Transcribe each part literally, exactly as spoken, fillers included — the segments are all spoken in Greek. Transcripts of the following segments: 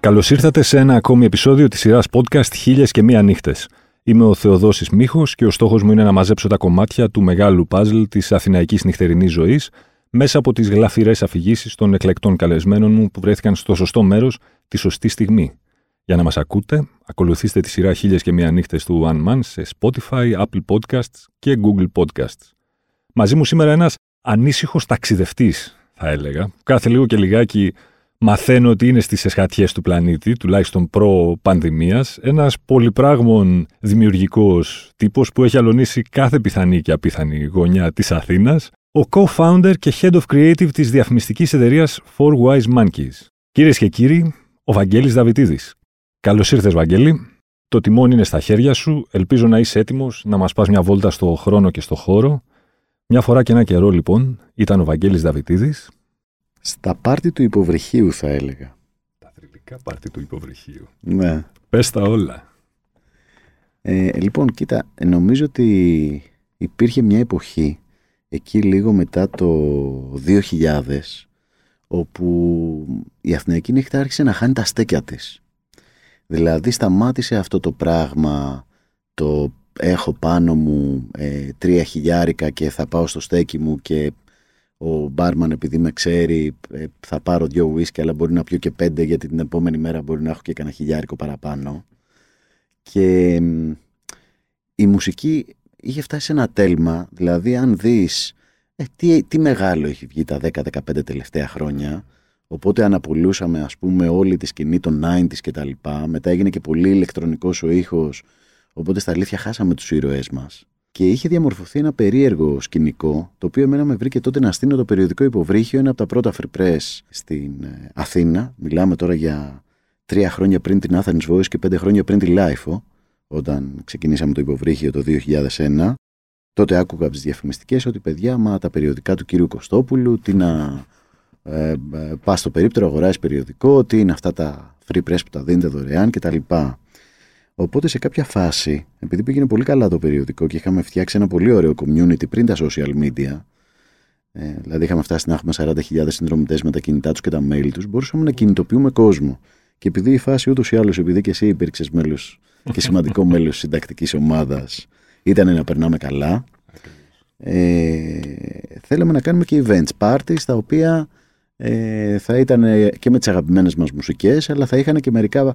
Καλώς ήρθατε σε ένα ακόμη επεισόδιο της σειράς podcast «Χίλιες και Μία Νύχτες». Είμαι ο Θεοδόσης Μίχος και ο στόχος μου είναι να μαζέψω τα κομμάτια του μεγάλου παζλ της αθηναϊκής νυχτερινής ζωής μέσα από τις γλαφυρές αφηγήσεις των εκλεκτών καλεσμένων μου που βρέθηκαν στο σωστό μέρος τη σωστή στιγμή. Για να μας ακούτε, ακολουθήστε τη σειρά «Χίλιες και Μία Νύχτες» του One Man σε Spotify, Apple Podcasts και Google Podcasts. Μαζί μου σήμερα ένας ανήσυχος ταξιδευτής, θα έλεγα. Κάθε λίγο και λιγάκι μαθαίνω ότι είναι στις εσχατιές του πλανήτη, τουλάχιστον προ-πανδημίας, ένας πολυπράγμων δημιουργικός τύπος που έχει αλωνίσει κάθε πιθανή και απίθανη γωνιά της Αθήνας, ο co-founder και head of creative της διαφημιστικής εταιρείας φορ Wise Monkeys. Κυρίες και κύριοι, ο Βαγγέλης Δαβιτίδης. Καλώς ήρθες, Βαγγέλη. Το τιμόνι είναι στα χέρια σου. Ελπίζω να είσαι έτοιμος να μας πας μια βόλτα στο χρόνο και στο χώρο. Μια φορά και ένα καιρό, λοιπόν, ήταν ο Βαγγέλης Δαβιτίδης. Στα πάρτι του υποβρυχίου, θα έλεγα. Τα θρυλικά πάρτι του υποβρυχίου. Ναι. Πες τα όλα. Ε, λοιπόν, κοίτα, νομίζω ότι υπήρχε μια εποχή, εκεί λίγο μετά το δύο χιλιάδες, όπου η Αθηναϊκή νύχτα άρχισε να χάνει τα στέκια της. Δηλαδή σταμάτησε αυτό το πράγμα, το έχω πάνω μου ε, τρία χιλιάρικα και θα πάω στο στέκι μου και ο μπάρμαν, επειδή με ξέρει, ε, θα πάρω δυο ουίσκι αλλά μπορεί να πιω και πέντε, γιατί την επόμενη μέρα μπορεί να έχω και κανένα χιλιάρικο παραπάνω. Και ε, η μουσική είχε φτάσει σε ένα τέλμα, δηλαδή αν δεις ε, τι, τι μεγάλο έχει βγει τα δέκα με δεκαπέντε τελευταία χρόνια. Οπότε αναπολούσαμε, ας πούμε, όλη τη σκηνή των ενενήντα και τα λοιπά. Μετά έγινε και πολύ ηλεκτρονικός ο ήχος, οπότε στα αλήθεια χάσαμε τους ήρωές μας. Και είχε διαμορφωθεί ένα περίεργο σκηνικό, το οποίο εμένα με βρήκε τότε να στείλω το περιοδικό Υποβρύχιο, ένα από τα πρώτα free press στην Αθήνα. Μιλάμε τώρα για τρία χρόνια πριν την Athens Voice και πέντε χρόνια πριν τη Lifo, όταν ξεκινήσαμε το Υποβρύχιο το δύο χιλιάδες ένα. Τότε άκουγα από τις διαφημιστικές ότι, παιδιά, μα τα περιοδικά του κυρίου Κωστόπουλου, τι να. Ε, πας στο περίπτερο, αγοράζεις περιοδικό, τι είναι αυτά τα free press που τα δίνετε δωρεάν κτλ. Οπότε σε κάποια φάση, επειδή πήγαινε πολύ καλά το περιοδικό και είχαμε φτιάξει ένα πολύ ωραίο community πριν τα social media, ε, δηλαδή είχαμε φτάσει να έχουμε σαράντα χιλιάδες συνδρομητές με τα κινητά τους και τα mail τους, μπορούσαμε να κινητοποιούμε κόσμο. Και επειδή η φάση ούτως ή άλλως, επειδή και εσύ υπήρξες μέλος και σημαντικό μέλος της συντακτικής ομάδας, ήταν να περνάμε καλά, ε, θέλαμε να κάνουμε και events, parties, τα οποία θα ήταν και με τις αγαπημένες μας μουσικές, αλλά θα είχαν και μερικά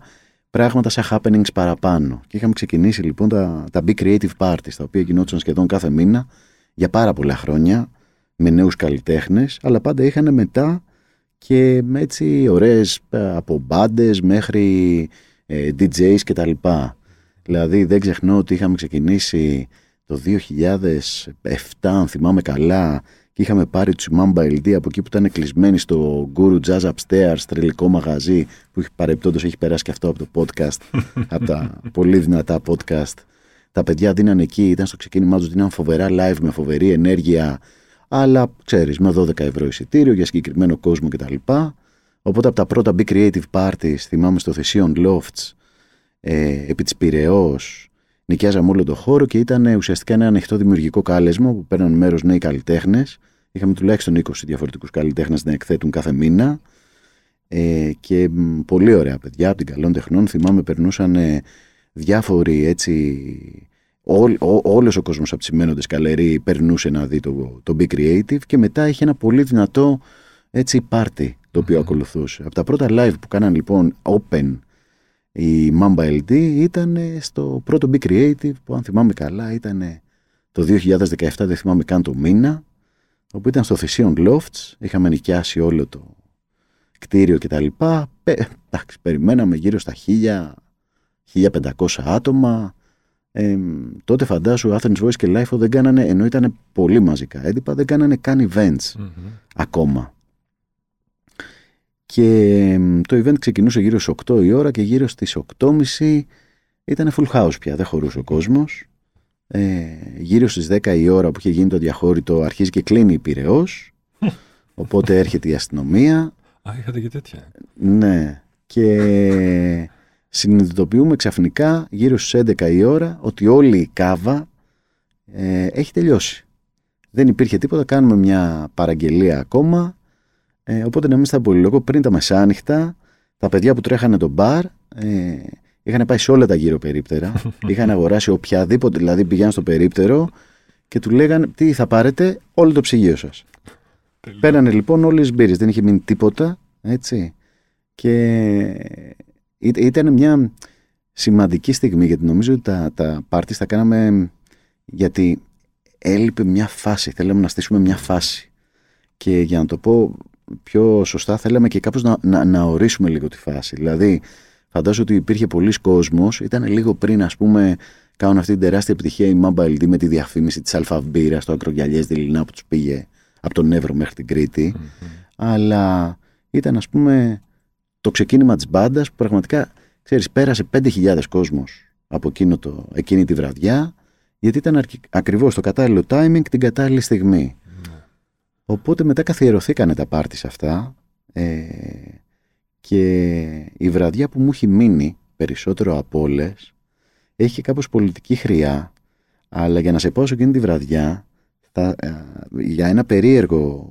πράγματα σαν happenings παραπάνω. Και είχαμε ξεκινήσει λοιπόν τα, τα big creative parties, τα οποία γινόντουσαν σχεδόν κάθε μήνα για πάρα πολλά χρόνια με νέους καλλιτέχνες, αλλά πάντα είχαν μετά και με έτσι ωραίες από μπάντες μέχρι ε, ντι τζέις και τα λοιπά. Δηλαδή δεν ξεχνώ ότι είχαμε ξεκινήσει το δύο χιλιάδες επτά, αν θυμάμαι καλά, και είχαμε πάρει τους Mamba ελ ντι από εκεί που ήταν κλεισμένοι στο Guru Jazz Upstairs, τρελικό μαγαζί που παρεπτόντως έχει περάσει και αυτό από το podcast, από τα πολύ δυνατά podcast. Τα παιδιά δίνανε εκεί, ήταν στο ξεκίνημά τους, δίνανε φοβερά live με φοβερή ενέργεια, αλλά ξέρεις, με δώδεκα ευρώ εισιτήριο για συγκεκριμένο κόσμο κτλ. Οπότε από τα πρώτα big creative parties, θυμάμαι στο Thisseion Lofts, ε, επί της Πειραιώς, νοικιάζαμε όλο το χώρο και ήταν ουσιαστικά ένα ανοιχτό δημιουργικό κάλεσμα που παίρναν μέρος νέοι καλλιτέχνες. Είχαμε τουλάχιστον είκοσι διαφορετικούς καλλιτέχνες να εκθέτουν κάθε μήνα. Ε, και μ, πολύ ωραία παιδιά από την Καλών Τεχνών. Θυμάμαι, περνούσαν διάφοροι έτσι. Όλος ο κόσμος από τις σημαίνοντες καλερί περνούσε να δει το, το Be Creative, και μετά είχε ένα πολύ δυνατό έτσι party το οποίο mm-hmm. ακολουθούσε. Από τα πρώτα live που κάναν λοιπόν open η Mamba ελ ντι ήταν στο πρώτο Be Creative, που αν θυμάμαι καλά ήταν το δύο χιλιάδες δεκαεπτά, δεν θυμάμαι καν το μήνα, όπου ήταν στο Thisseion Lofts, είχαμε νοικιάσει όλο το κτίριο κτλ. Πε, εντάξει, περιμέναμε γύρω στα χίλια με χίλια πεντακόσια άτομα. Ε, τότε φαντάσου Athens Voice και Lifo δεν κάνανε, ενώ ήταν πολύ μαζικά έντυπα, δεν κάνανε καν events mm-hmm. ακόμα. Και το event ξεκινούσε γύρω στις οκτώ η ώρα και γύρω στις οκτώ και μισή ήταν full house πια, δεν χωρούσε ο κόσμος. Ε, γύρω στις δέκα η ώρα που είχε γίνει το διαχώρητο αρχίζει και κλείνει η Πειραιώς, οπότε έρχεται η αστυνομία. Α, είχατε και τέτοια. Ναι, και συνειδητοποιούμε ξαφνικά γύρω στις έντεκα η ώρα ότι όλη η κάβα ε, έχει τελειώσει. Δεν υπήρχε τίποτα, κάνουμε μια παραγγελία ακόμα. Ε, οπότε να μην στα πολυλογώ, πριν τα μεσάνυχτα, τα παιδιά που τρέχανε το μπαρ ε, είχαν πάει σε όλα τα γύρω περίπτερα. Είχαν αγοράσει οποιαδήποτε, δηλαδή πηγαίναν στο περίπτερο και του λέγανε τι θα πάρετε, όλο το ψυγείο σας. Παίρνανε λοιπόν όλες τις μπύρες, δεν είχε μείνει τίποτα, έτσι. Και ήταν μια σημαντική στιγμή, γιατί νομίζω ότι τα, τα πάρτις τα κάναμε γιατί έλειπε μια φάση, θέλαμε να στήσουμε μια φάση. Και για να το πω πιο σωστά, θέλαμε και κάπως να, να, να ορίσουμε λίγο τη φάση. Δηλαδή, φαντάζομαι ότι υπήρχε πολύς κόσμος, ήταν λίγο πριν, ας πούμε, κάνουν αυτή την τεράστια επιτυχία η Mamba ελ ντι με τη διαφήμιση της Αλφαβήρα στο Ακρογιαλιές Δειλινά που τους πήγε από τον Εύρο μέχρι την Κρήτη. Mm-hmm. Αλλά ήταν, ας πούμε, το ξεκίνημα της μπάντας που πραγματικά, ξέρεις, πέρασε πέντε χιλιάδες κόσμος από εκείνο το, εκείνη τη βραδιά, γιατί ήταν αρκ, ακριβώς το κατάλληλο timing την κατάλληλη στιγμή. Οπότε μετά καθιερωθήκανε τα πάρτις αυτά ε, και η βραδιά που μου έχει μείνει περισσότερο από όλες έχει κάπως πολιτική χρειά, αλλά για να σε πάω σε εκείνη τη βραδιά θα, ε, για ένα περίεργο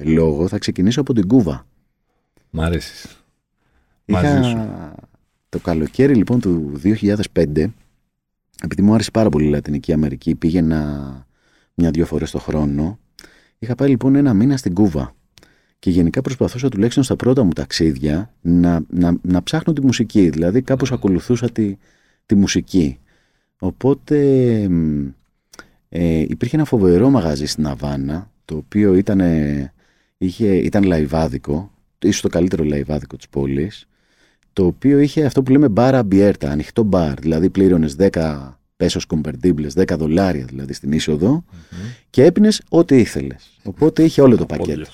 ε, λόγο θα ξεκινήσω από την Κούβα. Μ' αρέσεις. Είχα, το καλοκαίρι λοιπόν του δύο χιλιάδες πέντε, επειδή μου άρεσε πάρα πολύ η Λατινική Αμερική, πήγαινα μια-δυο φορές το χρόνο. Είχα πάει λοιπόν ένα μήνα στην Κούβα και γενικά προσπαθούσα τουλάχιστον στα πρώτα μου ταξίδια να, να, να ψάχνω τη μουσική, δηλαδή κάπως ακολουθούσα τη, τη μουσική. Οπότε ε, υπήρχε ένα φοβερό μαγαζί στην Αβάνα, το οποίο ήταν, είχε, ήταν λαϊβάδικο, ίσως το καλύτερο λαϊβάδικο της πόλης, το οποίο είχε αυτό που λέμε μπάρα αμπιέρτα, ανοιχτό μπαρ, δηλαδή πλήρωνες δέκα πέσος κομπερντίμπλες, δέκα δολάρια δηλαδή στην είσοδο, mm-hmm. και έπινες ό,τι ήθελες. Οπότε είχε όλο το πακέτο.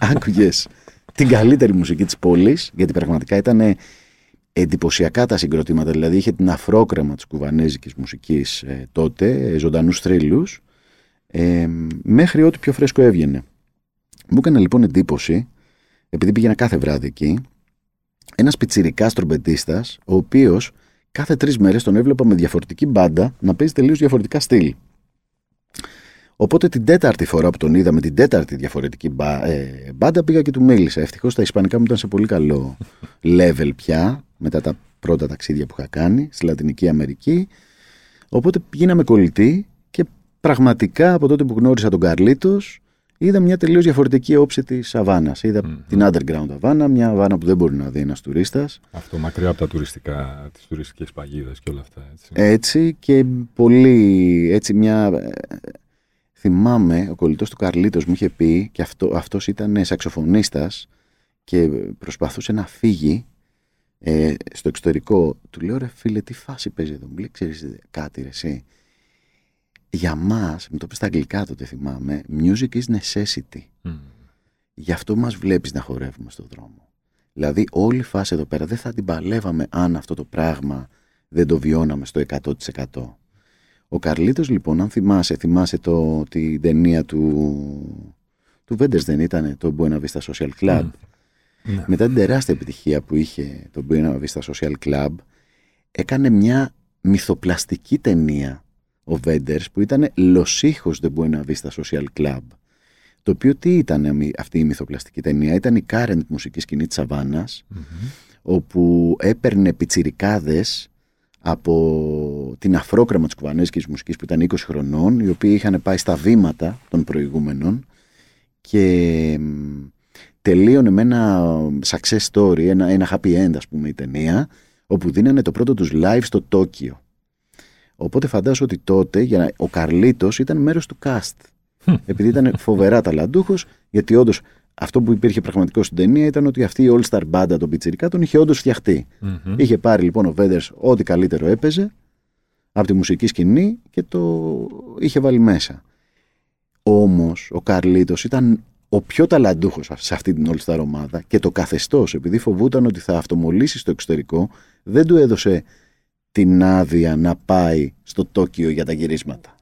Άκουγες την καλύτερη μουσική της πόλης, γιατί πραγματικά ήταν εντυπωσιακά τα συγκροτήματα. Δηλαδή είχε την αφρόκρεμα της κουβανέζικης μουσικής ε, τότε, ε, ζωντανούς θρύλους, ε, μέχρι ό,τι πιο φρέσκο έβγαινε. Μου έκανε λοιπόν εντύπωση, επειδή πήγαινα κάθε βράδυ εκεί, ένας πιτσιρικάς τρομπετίστας, ο οποίος κάθε τρεις μέρες τον έβλεπα με διαφορετική μπάντα να παίζει τελείως διαφορετικά στυλ. Οπότε την τέταρτη φορά που τον είδα με την τέταρτη διαφορετική μπα, ε, μπάντα πήγα και του μίλησα. Ευτυχώς τα ισπανικά μου ήταν σε πολύ καλό level πια, μετά τα πρώτα ταξίδια που είχα κάνει στη Λατινική Αμερική. Οπότε γίναμε κολλητοί και πραγματικά από τότε που γνώρισα τον Καρλίτος είδα μια τελείως διαφορετική όψη της Αβάνας. Είδα mm-hmm. την underground Αβάνα, μια Αβάνα που δεν μπορεί να δει ένας τουρίστας. Αυτό μακριά από τα τουριστικά, τις τουριστικές παγίδες και όλα αυτά. Έτσι, έτσι και πολύ, έτσι μια... Θυμάμαι, ο κολλητός του Καρλίτος μου είχε πει, και αυτό, αυτός ήταν σαξοφωνίστας και προσπαθούσε να φύγει ε, στο εξωτερικό. Του λέω, ρε φίλε, τι φάση παίζει εδώ. Μου λέει, ξέρεις κάτι ρε εσύ. Για μας, με το πες στα αγγλικά τότε θυμάμαι, music is necessity. Mm. Γι' αυτό μας βλέπεις να χορεύουμε στον δρόμο. Δηλαδή όλη η φάση εδώ πέρα δεν θα την παλεύαμε αν αυτό το πράγμα δεν το βιώναμε στο εκατό τοις εκατό. Ο Καρλίτος λοιπόν, αν θυμάσαι, θυμάσαι το, την ταινία του του Βέντερς δεν ήταν, το Buena Vista Social Club. Mm. Μετά την τεράστια επιτυχία που είχε το Buena Vista Social Club, έκανε μια μυθοπλαστική ταινία ο Βέντερς, που ήταν Los Hijos de Buena Vista Social Club. Το οποίο τι ήταν αυτή η μυθοπλαστική ταινία, ήταν η current μουσική σκηνή της Αβάνας, mm-hmm. όπου έπαιρνε πιτσιρικάδες από την αφρόκρεμα της κουβανέζικης μουσικής που ήταν είκοσι χρονών, οι οποίοι είχαν πάει στα βήματα των προηγούμενων και τελείωνε με ένα success story, ένα, ένα happy end ας πούμε η ταινία, όπου δίνανε το πρώτο τους live στο Τόκιο. Οπότε φαντάζω ότι τότε για να... ο Καρλίτος ήταν μέρος του cast. Επειδή ήταν φοβερά ταλαντούχος, γιατί όντως αυτό που υπήρχε πραγματικό στην ταινία ήταν ότι αυτή η all-star μπάντα των πιτσιρικάτων είχε όντως φτιαχτεί. Mm-hmm. Είχε πάρει λοιπόν ο Βέντερς ό,τι καλύτερο έπαιζε από τη μουσική σκηνή και το είχε βάλει μέσα. Όμως ο Καρλίτος ήταν ο πιο ταλαντούχος σε αυτή την all-star ομάδα και το καθεστώς, επειδή φοβούταν ότι θα αυτομολύσει στο εξωτερικό, δεν του έδωσε την άδεια να πάει στο Τόκιο για τα γυρίσματα.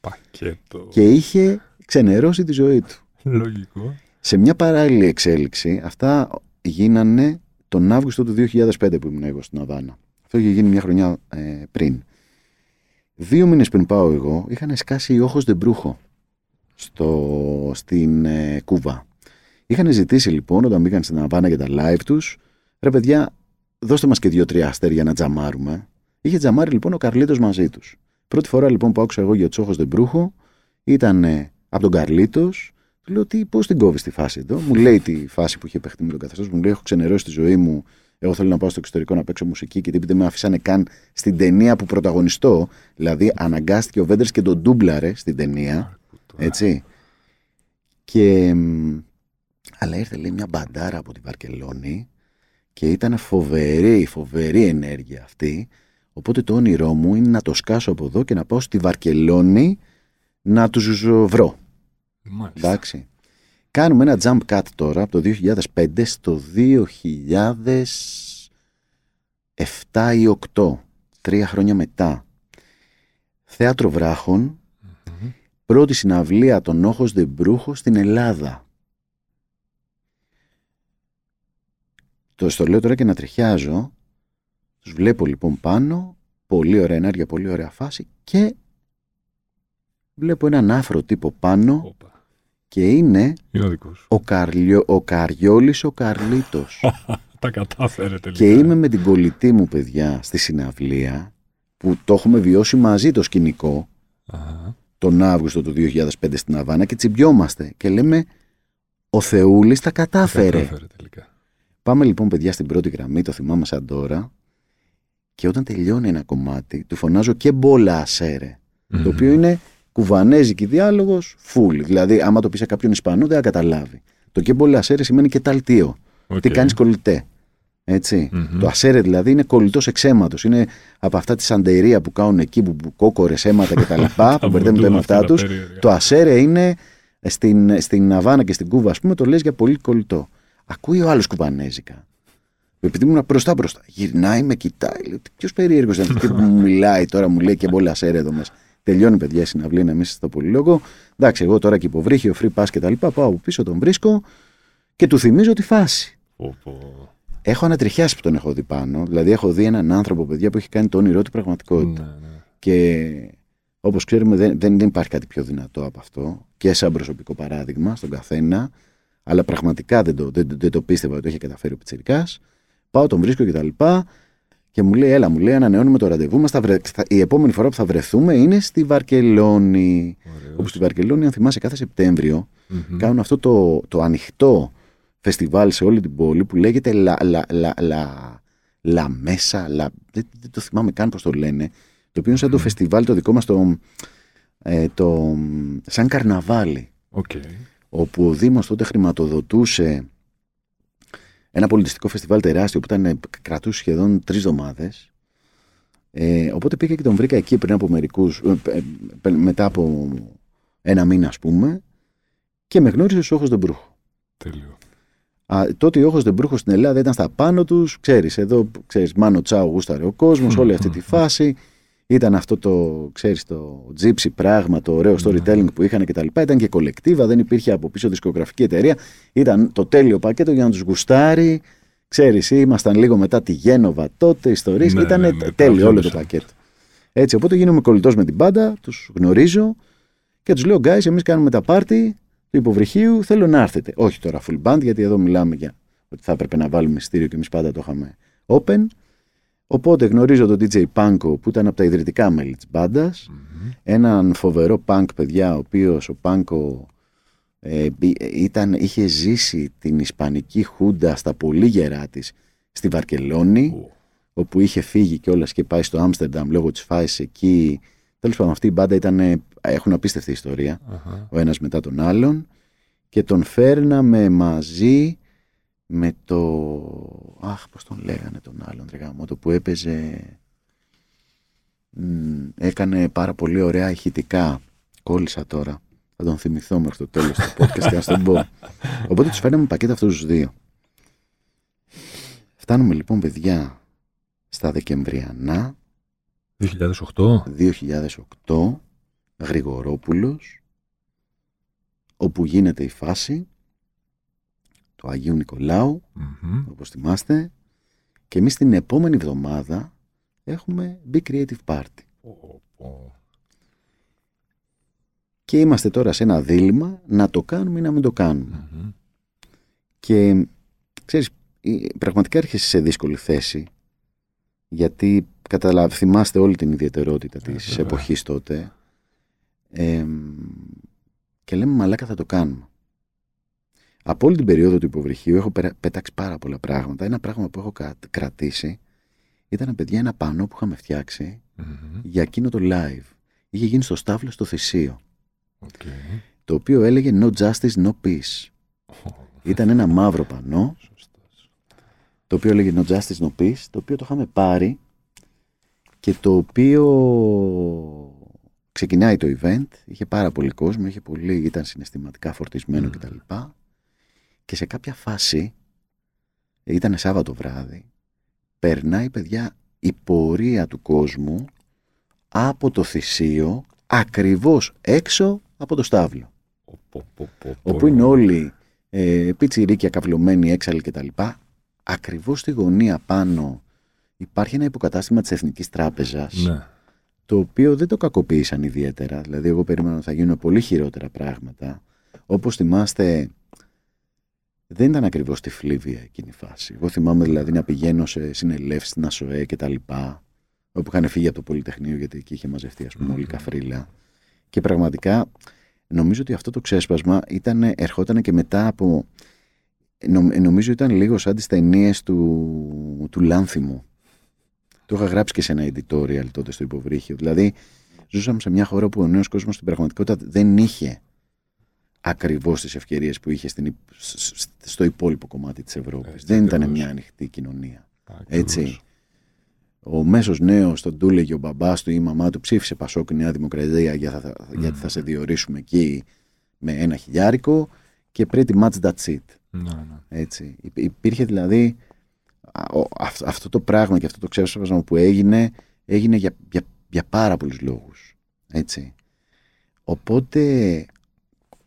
Πακέτο. Και είχε ξενερώσει τη ζωή του. Λογικό. Σε μια παράλληλη εξέλιξη, αυτά γίνανε τον Αύγουστο του δύο χιλιάδες πέντε που ήμουν εγώ στην Αβάνα. Αυτό είχε γίνει μια χρονιά ε, πριν. Δύο μήνες πριν πάω εγώ, είχαν σκάσει οι Ótsos de Brucho στο, στην ε, Κούβα. Είχαν ζητήσει λοιπόν, όταν μπήκαν στην Αβάνα για τα live τους, ρε παιδιά, δώστε μας και δύο-τρία αστέρια να τζαμάρουμε. Είχε τζαμάρει λοιπόν ο Καρλίτος μαζί τους. Πρώτη φορά λοιπόν που άκουσα εγώ για τους Ótsos de Brucho ήταν από τον Καρλίτος. Του λέω: τι, πώς την κόβεις τη φάση εδώ? Μου λέει τη φάση που είχε παιχτεί με τον καθεστώς. Μου λέει: έχω ξενερώσει τη ζωή μου. Εγώ θέλω να πάω στο εξωτερικό να παίξω μουσική. Και τίποτε με αφήσανε καν στην ταινία που πρωταγωνιστώ. Δηλαδή, αναγκάστηκε ο Βέντερς και τον ντούμπλαρε στην ταινία. Έτσι. Και... αλλά ήρθε, λέει, μια μπαντάρα από τη Βαρκελόνη και ήταν φοβερή, φοβερή ενέργεια αυτή. Οπότε το όνειρό μου είναι να το σκάσω από εδώ και να πάω στη Βαρκελόνη να τους βρω. Μάλιστα. Εντάξει. Κάνουμε ένα jump cut τώρα από το δύο χιλιάδες πέντε στο δύο χιλιάδες επτά ή οκτώ, τρία χρόνια μετά. Θέατρο Βράχων, mm-hmm. πρώτη συναυλία των Ótsos de Brucho στην Ελλάδα. Το στο λέω τώρα και να τριχιάζω. Τους βλέπω λοιπόν πάνω, πολύ ωραία ενέργεια, πολύ ωραία φάση και βλέπω έναν άφρο τύπο πάνω. Οπα. Και είναι, είναι ο, Καρλιο, ο Καριόλης ο Καρλίτος. Τα κατάφερε τελικά. Και είμαι με την κολλητή μου, παιδιά, στη συναυλία που το έχουμε βιώσει μαζί το σκηνικό τον Αύγουστο του δύο χιλιάδες πέντε στην Αβάνα και τσιμπιόμαστε και λέμε ο Θεούλης τα κατάφερε. Τα κατάφερε τελικά. Πάμε λοιπόν, παιδιά, στην πρώτη γραμμή, το θυμάμαι σαν τώρα, και όταν τελειώνει ένα κομμάτι του φωνάζω και μπόλα ασέρε, mm-hmm. το οποίο είναι κουβανέζικη διάλογος, full. Δηλαδή, άμα το πει σε κάποιον Ισπανό, δεν θα καταλάβει. Το κέμπολε ασέρε σημαίνει και ταλτίο. Okay. Τι κάνεις κολλητέ. Έτσι. Mm-hmm. Το ασέρε δηλαδή είναι κολλητός εξαίματος. Είναι από αυτά τη σαντερία που κάνουν εκεί, που, που κόκορες αίματα και τα λοιπά, που μπερδεύουν με αυτά τους. Το ασέρε είναι στην, στην Αβάνα και στην Κούβα, ας πούμε, το λες για πολύ κολλητό. Ακούει ο άλλος κουβανέζικα. Επειδή ήμουν μπροστά μπροστά. Γυρνάει, με κοιτάει. Ποιος περίεργος ήταν που μου μιλάει τώρα, μου λέει κέμπολε ασέρε εδώ μέσα. Τελειώνει, παιδιά, η συναυλία, να μην στο πολυλόγο. Εντάξει, εγώ τώρα και υποβρύχιο, free pass και τα λοιπά. Πάω από πίσω, τον βρίσκω και του θυμίζω τη φάση. Οπό. Έχω ανατριχιάσει που τον έχω δει πάνω. Δηλαδή, έχω δει έναν άνθρωπο, παιδιά, που έχει κάνει το όνειρό του πραγματικότητα. Ναι, ναι. Και όπως ξέρουμε, δεν, δεν, δεν υπάρχει κάτι πιο δυνατό από αυτό. Και σαν προσωπικό παράδειγμα στον καθένα. Αλλά πραγματικά δεν το, δεν, δεν το πίστευα ότι το είχε καταφέρει ο Πιτσιρικάς. Πάω, τον βρίσκω κτλ. Και μου λέει, έλα, μου λέει, ανανεώνουμε το ραντεβού μας. Βρε... Η επόμενη φορά που θα βρεθούμε είναι στη Βαρκελόνη. Όπου στη Βαρκελόνη, αν θυμάσαι, κάθε Σεπτέμβριο mm-hmm. κάνουν αυτό το, το ανοιχτό φεστιβάλ σε όλη την πόλη που λέγεται La Mesa. Δεν το θυμάμαι καν πώς το λένε. Το οποίο είναι σαν mm-hmm. το φεστιβάλ το δικό μας, το, ε, το, σαν καρναβάλι. Okay. Όπου ο Δήμος τότε χρηματοδοτούσε ένα πολιτιστικό φεστιβάλ τεράστιο που ήταν, κρατούσε σχεδόν τρεις εβδομάδες. Ε, οπότε πήγα και τον βρήκα εκεί πριν από μερικούς, μετά από ένα μήνα, ας πούμε, και με γνώρισε στους Ótsos de Brucho. Τέλειο. Τότε οι Ótsos de Brucho στην Ελλάδα ήταν στα πάνω τους, ξέρεις, εδώ, ξέρεις, Μάνο Τσάου γούσταρε ο κόσμος, όλη αυτή τη φάση. Ήταν αυτό το, ξέρεις, το gypsy πράγμα, το ωραίο storytelling που είχαν κτλ. Ήταν και κολεκτίβα, δεν υπήρχε από πίσω δισκογραφική εταιρεία. Ήταν το τέλειο πακέτο για να τους γουστάρει. Ξέρεις, ήμασταν λίγο μετά τη Γένοβα τότε, ιστορίες. Ναι, ήταν ναι, ναι, τέλειο ναι, όλο ναι. το πακέτο. Έτσι, οπότε γίνομαι κολλητός με την πάντα, τους γνωρίζω και τους λέω: guys, εμείς κάνουμε τα πάρτι του υποβρυχίου, θέλω να έρθετε. Όχι τώρα full band, γιατί εδώ μιλάμε για ότι θα έπρεπε να βάλουμε εισιτήριο και εμείς πάντα το είχαμε open. Οπότε γνωρίζω τον ντι τζέι Πάνκο που ήταν από τα ιδρυτικά μέλη της μπάντας. Mm-hmm. Έναν φοβερό πανκ, παιδιά, ο οποίος ο Πάνκο ε, ήταν, είχε ζήσει την ισπανική χούντα στα πολύ γερά της στη Βαρκελόνη, oh. όπου είχε φύγει κιόλας και πάει στο Άμστερνταμ λόγω της φάσης εκεί. Τέλος πάντων, αυτή η μπάντα ήταν, έχουν απίστευτη ιστορία, uh-huh. ο ένας μετά τον άλλον. Και τον φέρναμε μαζί... με το... Αχ, πώς τον λέγανε τον άλλον, τριγάμο, το που έπαιζε... Μ, έκανε πάρα πολύ ωραία ηχητικά. Κόλλησα τώρα. Θα τον θυμηθώ μέχρι το τέλος του podcast και να τον πω. Οπότε τους φέραμε πακέτα αυτούς τους δύο. Φτάνουμε λοιπόν, παιδιά, στα Δεκεμβριανά. δύο χιλιάδες οκτώ Γρηγορόπουλος, όπου γίνεται η φάση του Αγίου Νικολάου, mm-hmm. όπως θυμάστε, και εμείς την επόμενη εβδομάδα έχουμε Be Creative Party. Oh, oh. Και είμαστε τώρα σε ένα δίλημμα να το κάνουμε ή να μην το κάνουμε. Mm-hmm. Και ξέρεις, πραγματικά έρχεσαι σε δύσκολη θέση, γιατί καταλαβα... θυμάστε όλη την ιδιαιτερότητα της yeah, εποχής yeah. τότε ε, και λέμε μαλάκα θα το κάνουμε. Από όλη την περίοδο του υποβρυχίου έχω πετάξει πάρα πολλά πράγματα. Ένα πράγμα που έχω κρατήσει ήταν, παιδιά, ένα πανό που είχαμε φτιάξει mm-hmm. για εκείνο το live. Είχε γίνει στο Στάβλο στο Θησείο. Okay. Το οποίο έλεγε No Justice, No Peace. Oh. Ήταν ένα μαύρο πανό. Το οποίο έλεγε No Justice, No Peace. Το οποίο το είχαμε πάρει και το οποίο ξεκινάει το event. Είχε πάρα πολύ κόσμο, είχε πολύ... ήταν συναισθηματικά φορτισμένο mm. κτλ. Και σε κάποια φάση, ήταν Σάββατο βράδυ, περνάει, παιδιά, η πορεία του κόσμου από το Θησείο, ακριβώς έξω από το Στάβλο. Πο, πο, πο, πο, όπου είναι όλοι ε, πιτσιρίκια, καυλωμένοι, έξαλλοι κτλ. Ακριβώς στη γωνία πάνω υπάρχει ένα υποκατάστημα της Εθνικής Τράπεζας, ναι. το οποίο δεν το κακοποίησαν ιδιαίτερα. Δηλαδή, εγώ περίμενα ότι θα γίνουν πολύ χειρότερα πράγματα. Όπως θυμάστε... Δεν ήταν ακριβώς τη φλίβια εκείνη η φάση. Εγώ θυμάμαι δηλαδή να πηγαίνω σε συνελεύσεις στην ΑΣΟΕ και τα λοιπά, όπου είχαν φύγει από το Πολυτεχνείο, γιατί εκεί είχε μαζευτεί, ας πούμε, mm-hmm. όλη η καφρίλα. Και πραγματικά νομίζω ότι αυτό το ξέσπασμα ήταν, ερχόταν και μετά από. Νομίζω ήταν λίγο σαν τις ταινίες του, του Λάνθιμου. Το είχα γράψει και σε ένα editorial τότε στο υποβρύχιο. Δηλαδή, ζούσαμε σε μια χώρα που ο νέος κόσμος στην πραγματικότητα δεν είχε ακριβώς τις ευκαιρίες που είχε στην, στο υπόλοιπο κομμάτι της Ευρώπης. Έτσι, δεν ήταν μια ανοιχτή κοινωνία. Έτσι. Ο μέσος νέος, τον τούλεγε ο μπαμπάς του ή η μαμά του, ψήφισε Πασόκ Νέα Δημοκρατία για θα, mm. γιατί θα σε διορίσουμε εκεί με ένα χιλιάρικο και pretty much that's it. No, no. Έτσι. Υπήρχε δηλαδή αυτό το πράγμα και αυτό το ξέσπασμα που έγινε, έγινε για, για, για πάρα πολλούς λόγους. Έτσι. Οπότε...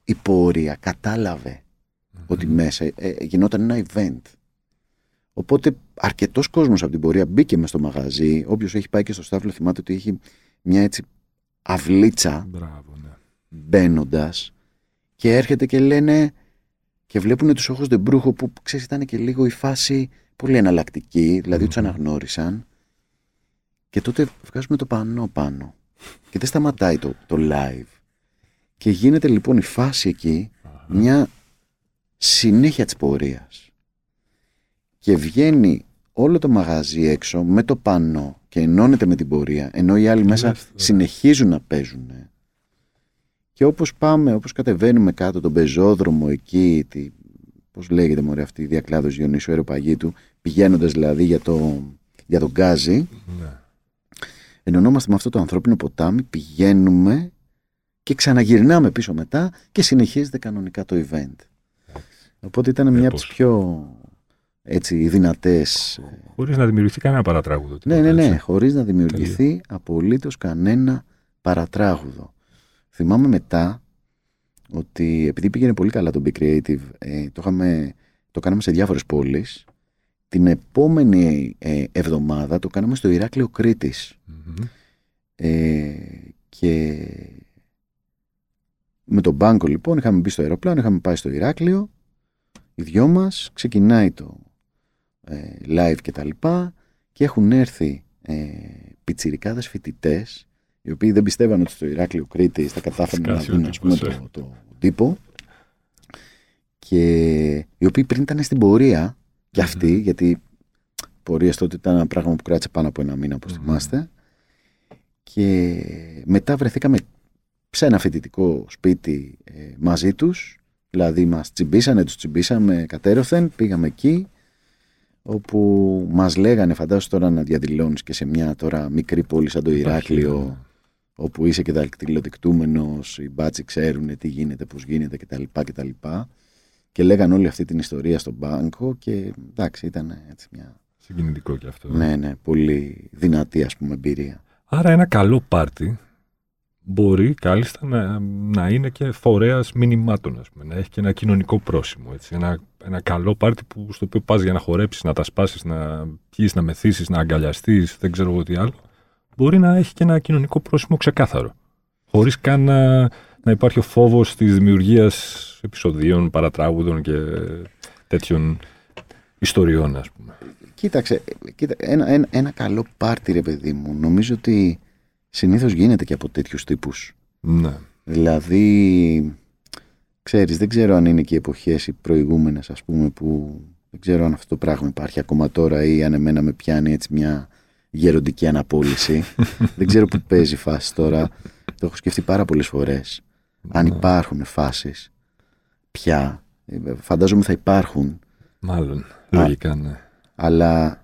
η πορεία κατάλαβε mm-hmm. ότι μέσα ε, γινόταν ένα event. Οπότε αρκετός κόσμος από την πορεία μπήκε μες στο μαγαζί. Όποιος έχει πάει και στο Στάβλο θυμάται ότι έχει μια έτσι αυλίτσα Μπράβο, ναι. μπαίνοντας και έρχεται και λένε και βλέπουν τους Ótsos de Brucho που ξέρεις ήταν και λίγο η φάση πολύ εναλλακτική, δηλαδή mm-hmm. τους αναγνώρισαν και τότε βγάζουμε το πανό πάνω και δεν σταματάει το, το live. Και γίνεται λοιπόν η φάση εκεί μια συνέχεια της πορείας. Και βγαίνει όλο το μαγαζί έξω με το πανό και ενώνεται με την πορεία, ενώ οι άλλοι μέσα Λέσαι. συνεχίζουν να παίζουν. Και όπως πάμε, όπως κατεβαίνουμε κάτω τον πεζόδρομο εκεί, τη, πώς λέγεται μωρέ αυτή η διακλάδος Διονύσου Αεροπαγίτου, πηγαίνοντας δηλαδή για, το, για τον Γκάζι, ναι. ενωνόμαστε με αυτό το ανθρώπινο ποτάμι, πηγαίνουμε... και ξαναγυρνάμε πίσω μετά και συνεχίζεται κανονικά το event. Οπότε ήταν μια από τις πιο έτσι, δυνατές... Χωρίς να δημιουργηθεί κανένα παρατράγουδο. Ναι, ναι, ναι. Χωρίς να δημιουργηθεί Τελείο. απολύτως κανένα παρατράγουδο. Θυμάμαι μετά ότι επειδή πήγαινε πολύ καλά το Be Creative, ε, το, είχαμε, το κάναμε σε διάφορες πόλεις. Την επόμενη ε, εβδομάδα το κάναμε στο Ηράκλειο Κρήτης. Mm-hmm. Ε, και... με τον Μπάνκο λοιπόν, είχαμε μπει στο αεροπλάνο, είχαμε πάει στο Ηράκλειο, οι δυο μας, ξεκινάει το ε, live και τα λοιπά και έχουν έρθει ε, πιτσιρικάδες φοιτητές, οι οποίοι δεν πιστεύαν ότι στο Ηράκλειο Κρήτης θα κατάφεραν να δουν ας πούμε, το, το τύπο και οι οποίοι πριν ήταν στην πορεία και αυτοί, mm-hmm. γιατί πορείας τότε ήταν ένα πράγμα που κράτησε πάνω από ένα μήνα όπως mm-hmm. θυμάστε και μετά βρεθήκαμε σε ένα φοιτητικό σπίτι ε, μαζί τους, δηλαδή μας τσιμπήσανε, τους τσιμπήσαμε κατέρωθεν, πήγαμε εκεί, όπου μας λέγανε, φαντάσου τώρα να διαδηλώνεις και σε μια τώρα μικρή πόλη σαν το Ηράκλειο, όπου είσαι και δακτυλοδεικτούμενος, οι μπάτσοι ξέρουν τι γίνεται, πώς γίνεται κτλ. κτλ. Και λέγανε όλη αυτή την ιστορία στον Μπάνκο και εντάξει, ήταν έτσι μια... συγκινητικό και αυτό. Ναι, ναι, πολύ δυνατή ας πούμε εμπειρία. Άρα ένα καλό πάρτι μπορεί κάλλιστα να, να είναι και φορέας μηνυμάτων, ας πούμε, να έχει και ένα κοινωνικό πρόσημο. Έτσι. Ένα, ένα καλό πάρτι που, στο οποίο πας για να χορέψεις, να τα σπάσεις, να πιείς, να μεθύσεις, να αγκαλιαστείς, δεν ξέρω εγώ τι άλλο. Μπορεί να έχει και ένα κοινωνικό πρόσημο ξεκάθαρο. Χωρίς καν να, να υπάρχει ο φόβος της δημιουργίας επεισοδίων, παρατράγουδων και τέτοιων ιστοριών, ας πούμε. Κοίταξε, κοίτα, ένα, ένα, ένα καλό πάρτι, ρε παιδί μου, νομίζω ότι συνήθως γίνεται και από τέτοιους τύπους. Ναι. Δηλαδή, ξέρεις, δεν ξέρω αν είναι και οι εποχές οι προηγούμενες, ας πούμε, που δεν ξέρω αν αυτό το πράγμα υπάρχει ακόμα τώρα ή αν εμένα με πιάνει έτσι μια γεροντική αναπόληση. Δεν ξέρω που παίζει φάση τώρα. Το έχω σκεφτεί πάρα πολλές φορές. Αν υπάρχουν φάσεις πια, φαντάζομαι θα υπάρχουν. Μάλλον, λογικά, ναι. Αλλά,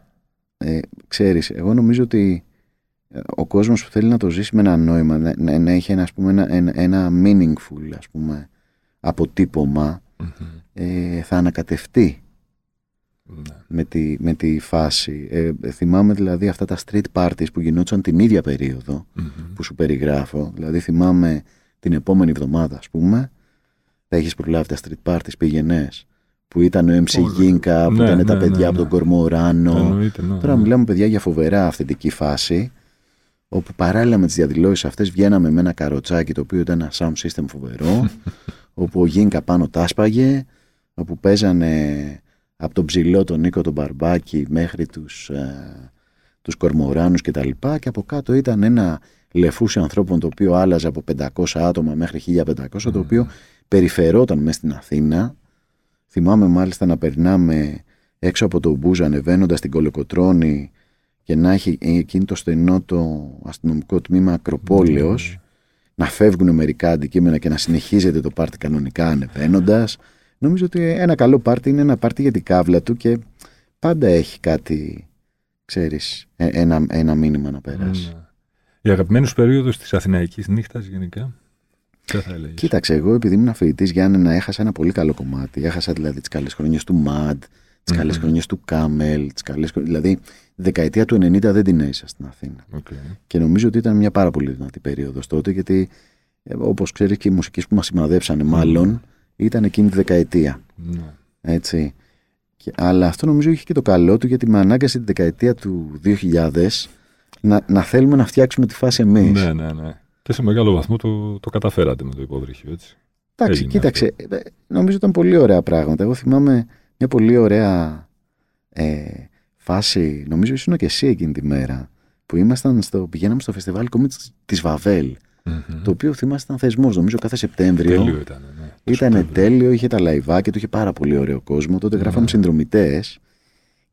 ε, ξέρεις, εγώ νομίζω ότι ο κόσμος που θέλει να το ζήσει με ένα νόημα, να, να έχει ένα, ας πούμε, ένα, ένα meaningful, ας πούμε, αποτύπωμα, mm-hmm. ε, θα ανακατευτεί mm-hmm. με, τη, με τη φάση. Ε, θυμάμαι δηλαδή αυτά τα street parties που γινόντουσαν την ίδια περίοδο mm-hmm. που σου περιγράφω. Δηλαδή θυμάμαι την επόμενη εβδομάδα, ας πούμε, θα έχεις προλάβει τα street parties, πήγαινες, που ήταν ο εμ σι Γκίνκα, που ναι, ήταν ναι, τα παιδιά ναι, ναι. από τον Κορμό Ουράνο. Ναι, Τώρα ναι. μιλάμε παιδιά για φοβερά αυθεντική φάση, όπου παράλληλα με τις διαδηλώσεις αυτές βγαίναμε με ένα καροτσάκι το οποίο ήταν ένα sound system φοβερό, όπου ο Γκίνκα πάνω τάσπαγε, όπου παίζανε από τον ψηλό τον Νίκο τον Μπαρμπάκη μέχρι τους, ε, τους Κορμοράνους κτλ. Και, και από κάτω ήταν ένα λεφούσι ανθρώπων το οποίο άλλαζε από πεντακόσια άτομα μέχρι χίλια πεντακόσια, mm. το οποίο περιφερόταν μέσα στην Αθήνα. Θυμάμαι μάλιστα να περνάμε έξω από τον Μπούζα ανεβαίνοντας την Κολοκοτρώνη και να έχει εκείνο το στενό το αστυνομικό τμήμα Ακροπόλεως, mm. να φεύγουν μερικά αντικείμενα και να συνεχίζεται το πάρτι κανονικά ανεβαίνοντας. Νομίζω ότι ένα καλό πάρτι είναι ένα πάρτι για την κάβλα του και πάντα έχει κάτι, ξέρεις, ένα, ένα μήνυμα να περάσει. Mm. Η αγαπημένη σου περίοδος της Αθηναϊκής νύχτας γενικά. Κοίταξε, εγώ επειδή ήμουν φοιτητής Γιάννενα, έχασα ένα πολύ καλό κομμάτι. Έχασα δηλαδή τις καλές χρονιές του Μαντ, τις mm-hmm. καλές χρονιές του Κάμελ, τις καλές... δηλαδή δεκαετία του ενενήντα δεν την έζησα στην Αθήνα. Okay. Και νομίζω ότι ήταν μια πάρα πολύ δυνατή περίοδος τότε, γιατί όπως ξέρεις και οι μουσικές που μας σημαδέψανε, μάλλον ήταν εκείνη τη δεκαετία. Mm-hmm. Έτσι. Και, αλλά αυτό νομίζω είχε και το καλό του, γιατί με ανάγκασε τη δεκαετία του δύο χιλιάδες να, να θέλουμε να φτιάξουμε τη φάση εμείς. Ναι, ναι, ναι. Και σε μεγάλο βαθμό το, το καταφέρατε με το υποβρύχιο, έτσι. Εντάξει, κοίταξε. Αυτό. Νομίζω ήταν πολύ ωραία πράγματα. Εγώ θυμάμαι μια πολύ ωραία ε, φάση. Νομίζω ήσουν και εσύ εκείνη τη μέρα που ήμασταν στο, πηγαίναμε στο φεστιβάλ κομμάτι της Βαβέλ. Mm-hmm. Το οποίο θυμάστε ήταν θεσμός. Νομίζω κάθε Σεπτέμβριο. Τέλειο ήταν. Ναι. Ήταν τέλειο, είχε τα λαϊβά και το είχε πάρα πολύ ωραίο κόσμο. Τότε γράφαμε mm-hmm. συνδρομητές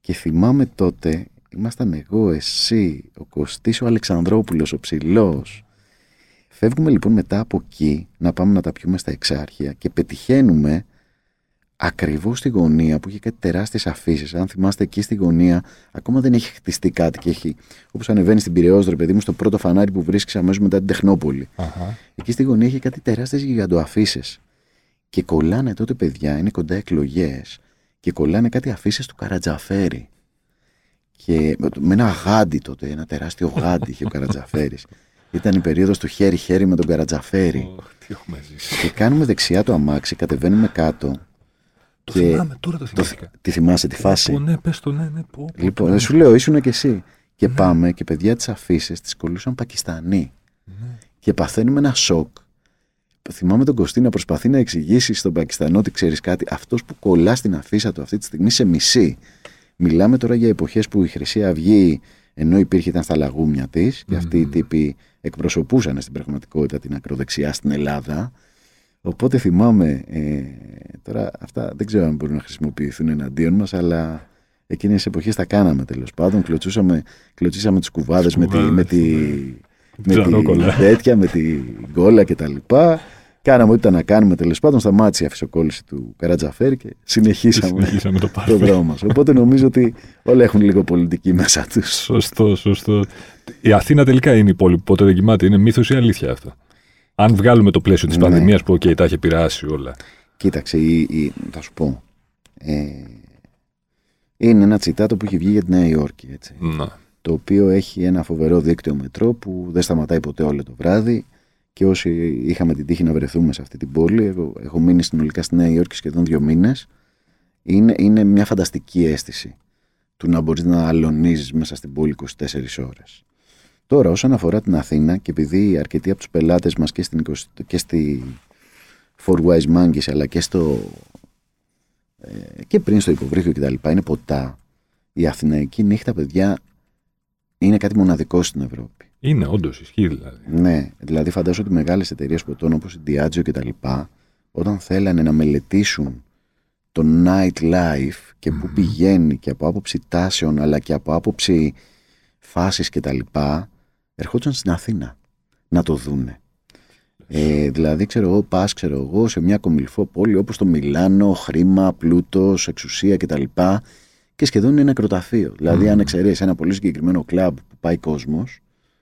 και θυμάμαι τότε ήμασταν εγώ, εσύ, ο Κωστής, ο Αλεξανδρόπουλος, ο Ψηλός. Φεύγουμε λοιπόν μετά από εκεί να πάμε να τα πιούμε στα Εξάρχεια και πετυχαίνουμε ακριβώς στη γωνία που είχε κάτι τεράστιες αφήσεις. Αν θυμάστε, εκεί στη γωνία ακόμα δεν έχει χτιστεί κάτι και έχει, όπως ανεβαίνει στην Πειραιώς, ρε παιδί μου, στο πρώτο φανάρι που βρίσκεις αμέσως μετά την Τεχνόπολη. Αχα. Εκεί στη γωνία έχει κάτι τεράστιες γιγαντοαφήσεις. Και κολλάνε τότε, παιδιά, είναι κοντά εκλογές και κολλάνε κάτι αφήσεις του Καρατζαφέρη. Και με ένα γάντι τότε, ένα τεράστιο γάντι είχε ο Καρατζαφέρης. Ήταν η περίοδος του χέρι-χέρι με τον Καρατζαφέρη. Oh, τι έχουμε ζήσει. Και κάνουμε δεξιά το αμάξι, κατεβαίνουμε κάτω. Το και... θυμάμαι, τώρα το θυμήθηκα. Τη θυμάσαι τη φάση. Λοιπόν, ναι, πες το, ναι, ναι. Πω, πω, λοιπόν, ναι. Σου λέω, ήσουν και εσύ. Και ναι. Πάμε και παιδιά τις αφήσεις τις κολλούσαν Πακιστανοί. Ναι. Και παθαίνουμε ένα σοκ. Θυμάμαι τον Κωστή να προσπαθεί να εξηγήσει στον Πακιστανό ότι ξέρεις κάτι. Αυτός που κολλά στην αφίσα του αυτή τη στιγμή σε μισεί. Μιλάμε τώρα για εποχές που η Χρυσή Αυγή, ενώ υπήρχε, ήταν στα λαγούμια της και αυτοί οι τύποι εκπροσωπούσαν στην πραγματικότητα την ακροδεξιά στην Ελλάδα. Οπότε θυμάμαι, ε, τώρα αυτά δεν ξέρω αν μπορούν να χρησιμοποιηθούν εναντίον μας, αλλά εκείνες τις εποχές τα κάναμε τέλος πάντων. Κλωτσούσαμε, κλωτσίσαμε τις κουβάδες με τη, με τη, με τη τέτοια, με τη γκόλα κτλ. Κάναμε ό,τι ήταν να κάνουμε τέλος πάντων. Σταμάτησε η αφισοκόλληση του Καρατζαφέρη και συνεχίσαμε, συνεχίσαμε το, το δρόμο μας. Οπότε νομίζω ότι όλα έχουν λίγο πολιτική μέσα τους. Σωστό, σωστό. Η Αθήνα τελικά είναι η πόλη που ποτέ δεν κοιμάται. Είναι μύθος ή αλήθεια αυτό? Αν βγάλουμε το πλαίσιο της ναι. πανδημίας που okay, τα έχει επηρεάσει όλα. Κοίταξε, η, η, θα σου πω. Ε, είναι ένα τσιτάτο που έχει βγει για τη Νέα Υόρκη. Έτσι, το οποίο έχει ένα φοβερό δίκτυο μετρό που δεν σταματάει ποτέ όλο το βράδυ. Και όσοι είχαμε την τύχη να βρεθούμε σε αυτή την πόλη, εγώ έχω μείνει συνολικά στη Νέα Υόρκη σχεδόν δύο μήνες, είναι, είναι μια φανταστική αίσθηση του να μπορείς να αλωνίζεις μέσα στην πόλη είκοσι τέσσερις ώρες. Τώρα, όσον αφορά την Αθήνα, και επειδή αρκετοί από τους πελάτες μας και, στην είκοσι, και στη φορ Wise Monkeys αλλά και στο και πριν στο υποβρύχιο κτλ. Είναι ποτά. Η αθηναϊκή νύχτα, παιδιά, είναι κάτι μοναδικό στην Ευρώπη. Είναι, όντως, ισχύει δηλαδή. Ναι, δηλαδή φαντάζομαι ότι μεγάλες εταιρείες ποτών όπως η Diageo κτλ. Όταν θέλανε να μελετήσουν το nightlife και πού mm-hmm. πηγαίνει και από άποψη τάσεων αλλά και από άποψη φάσεις κτλ. Ερχόντουσαν στην Αθήνα να το δούνε. Ε, δηλαδή, ξέρω εγώ, πας, ξέρω εγώ, σε μια κομιλφό πόλη όπως το Μιλάνο, χρήμα, πλούτος, εξουσία κτλ. Και σχεδόν είναι νεκροταφείο. Δηλαδή, mm. αν εξαιρέσεις ένα πολύ συγκεκριμένο κλαμπ που πάει κόσμος,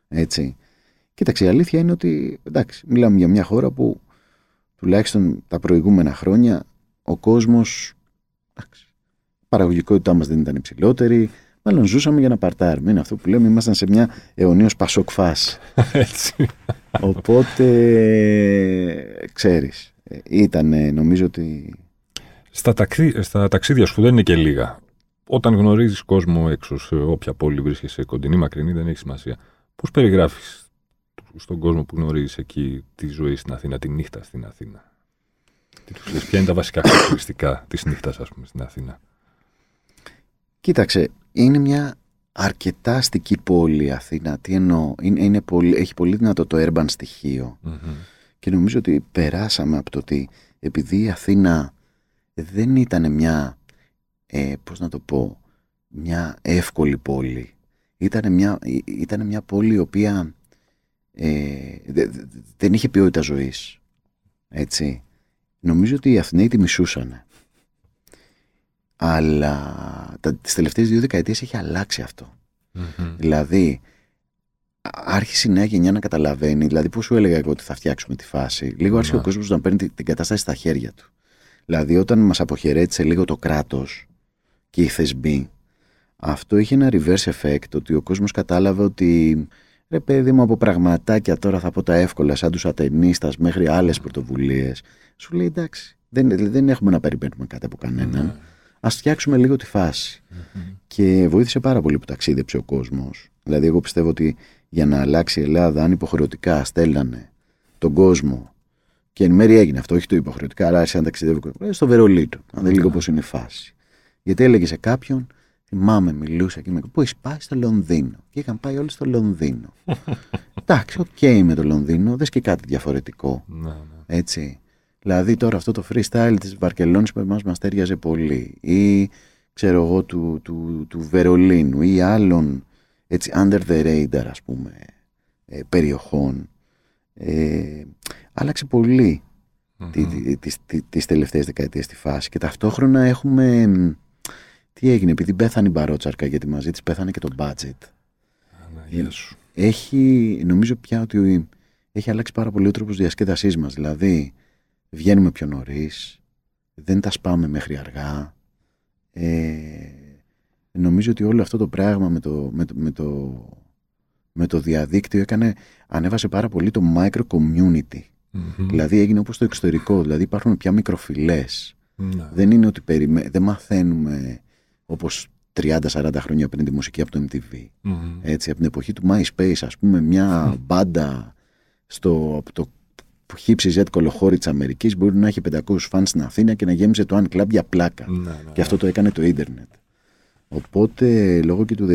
έτσι. Κοίταξε, η αλήθεια είναι ότι, εντάξει, μιλάμε για μια χώρα που τουλάχιστον τα προηγούμενα χρόνια ο κόσμος, εντάξει, η παραγωγικότητά μας δεν ήταν υψηλότερη. Μάλλον ζούσαμε για να παρτάρουμε. Είναι αυτό που λέμε, ήμασταν σε μια αιωνίως πασόκ φάση. Οπότε, ξέρεις, ήταν νομίζω ότι... Στα, ταξί... Στα ταξίδια σου δεν είναι και λίγα. Όταν γνωρίζεις κόσμο έξω σε όποια πόλη βρίσκεσαι, κοντινή, μακρινή, δεν έχει σημασία. Πώς περιγράφεις στον κόσμο που γνωρίζεις εκεί τη ζωή στην Αθήνα, τη νύχτα στην Αθήνα? Τι τους λες, ποια είναι τα βασικά χαρακτηριστικά της νύχτας, ας πούμε, στην Αθήνα? Κοίταξε, είναι μια αρκετά αστική πόλη η Αθήνα. Τι εννοώ, είναι, είναι πολύ, έχει πολύ δυνατό το urban στοιχείο. Mm-hmm. Και νομίζω ότι περάσαμε από το ότι επειδή η Αθήνα δεν ήταν μια... Ε, πώς να το πω, μια εύκολη πόλη. Ήταν μια, ήταν μια πόλη η οποία ε, δε, δε, δεν είχε ποιότητα ζωής. Έτσι. Νομίζω ότι οι Αθηναίοι τη μισούσαν. Αλλά τα, τις τελευταίες δύο δεκαετίες έχει αλλάξει αυτό. Mm-hmm. Δηλαδή, άρχισε η νέα γενιά να καταλαβαίνει, δηλαδή πώς σου έλεγα εγώ ότι θα φτιάξουμε τη φάση. Λίγο άρχισε mm-hmm. ο κόσμος να παίρνει την κατάσταση στα χέρια του. Δηλαδή, όταν μας αποχαιρέτησε λίγο το κράτος και οι θεσμοί, αυτό είχε ένα reverse effect, ότι ο κόσμος κατάλαβε ότι ρε παιδί μου, από πραγματάκια τώρα θα πω τα εύκολα, σαν τους ατενίστας μέχρι άλλες πρωτοβουλίες. Σου λέει εντάξει, δεν, δεν έχουμε να περιμένουμε κάτι από κανέναν. Mm-hmm. Ας φτιάξουμε λίγο τη φάση. Mm-hmm. Και βοήθησε πάρα πολύ που ταξίδεψε ο κόσμος. Δηλαδή, εγώ πιστεύω ότι για να αλλάξει η Ελλάδα, αν υποχρεωτικά στέλνανε τον κόσμο. Και εν μέρει έγινε αυτό, όχι το υποχρεωτικά, αλλά άρχισε να ταξιδεύει στο Βερολίνο. Να δει λίγο πώς είναι η φάση. Γιατί έλεγε σε κάποιον, θυμάμαι, μιλούσα και με πού έχει πάει στο Λονδίνο. Και είχαν πάει όλοι στο Λονδίνο. Εντάξει, οκ, okay, με το Λονδίνο, δες και κάτι διαφορετικό. Ναι, ναι. Έτσι. Δηλαδή τώρα αυτό το freestyle της Βαρκελόνης που εμάς μας τέριαζε πολύ, ή ξέρω εγώ του, του, του Βερολίνου, ή άλλων έτσι, under the radar ας πούμε ε, περιοχών. Ε, άλλαξε πολύ mm-hmm. τη, τη, τη, τη, τις τελευταίες δεκαετίες τη φάση και ταυτόχρονα έχουμε τι έγινε, επειδή πέθανε η Μπαρότσαρκα, γιατί μαζί της πέθανε και το budget. Αναγία σου. Έχει, νομίζω πια ότι έχει αλλάξει πάρα πολύ ο τρόπος διασκέδασής μας, δηλαδή βγαίνουμε πιο νωρίς, δεν τα σπάμε μέχρι αργά. ε, νομίζω ότι όλο αυτό το πράγμα με το, με το, με το με το διαδίκτυο έκανε, ανέβασε πάρα πολύ το micro community. Mm-hmm. Δηλαδή έγινε όπως το εξωτερικό. Δηλαδή υπάρχουν πια μικροφυλές. Mm-hmm. Δεν είναι ότι περιμέ... δεν μαθαίνουμε όπως τριάντα σαράντα χρόνια πριν τη μουσική από το εμ τι βι. Mm-hmm. Έτσι, από την εποχή του MySpace, ας πούμε, μια mm-hmm. μπάντα στο, από το χύψη ζετ κολοχώρι της Αμερικής μπορεί να έχει πεντακόσιους φαν στην Αθήνα και να γέμιζε το One Club για πλάκα. Mm-hmm. Και αυτό το έκανε το ίντερνετ. Οπότε λόγω και του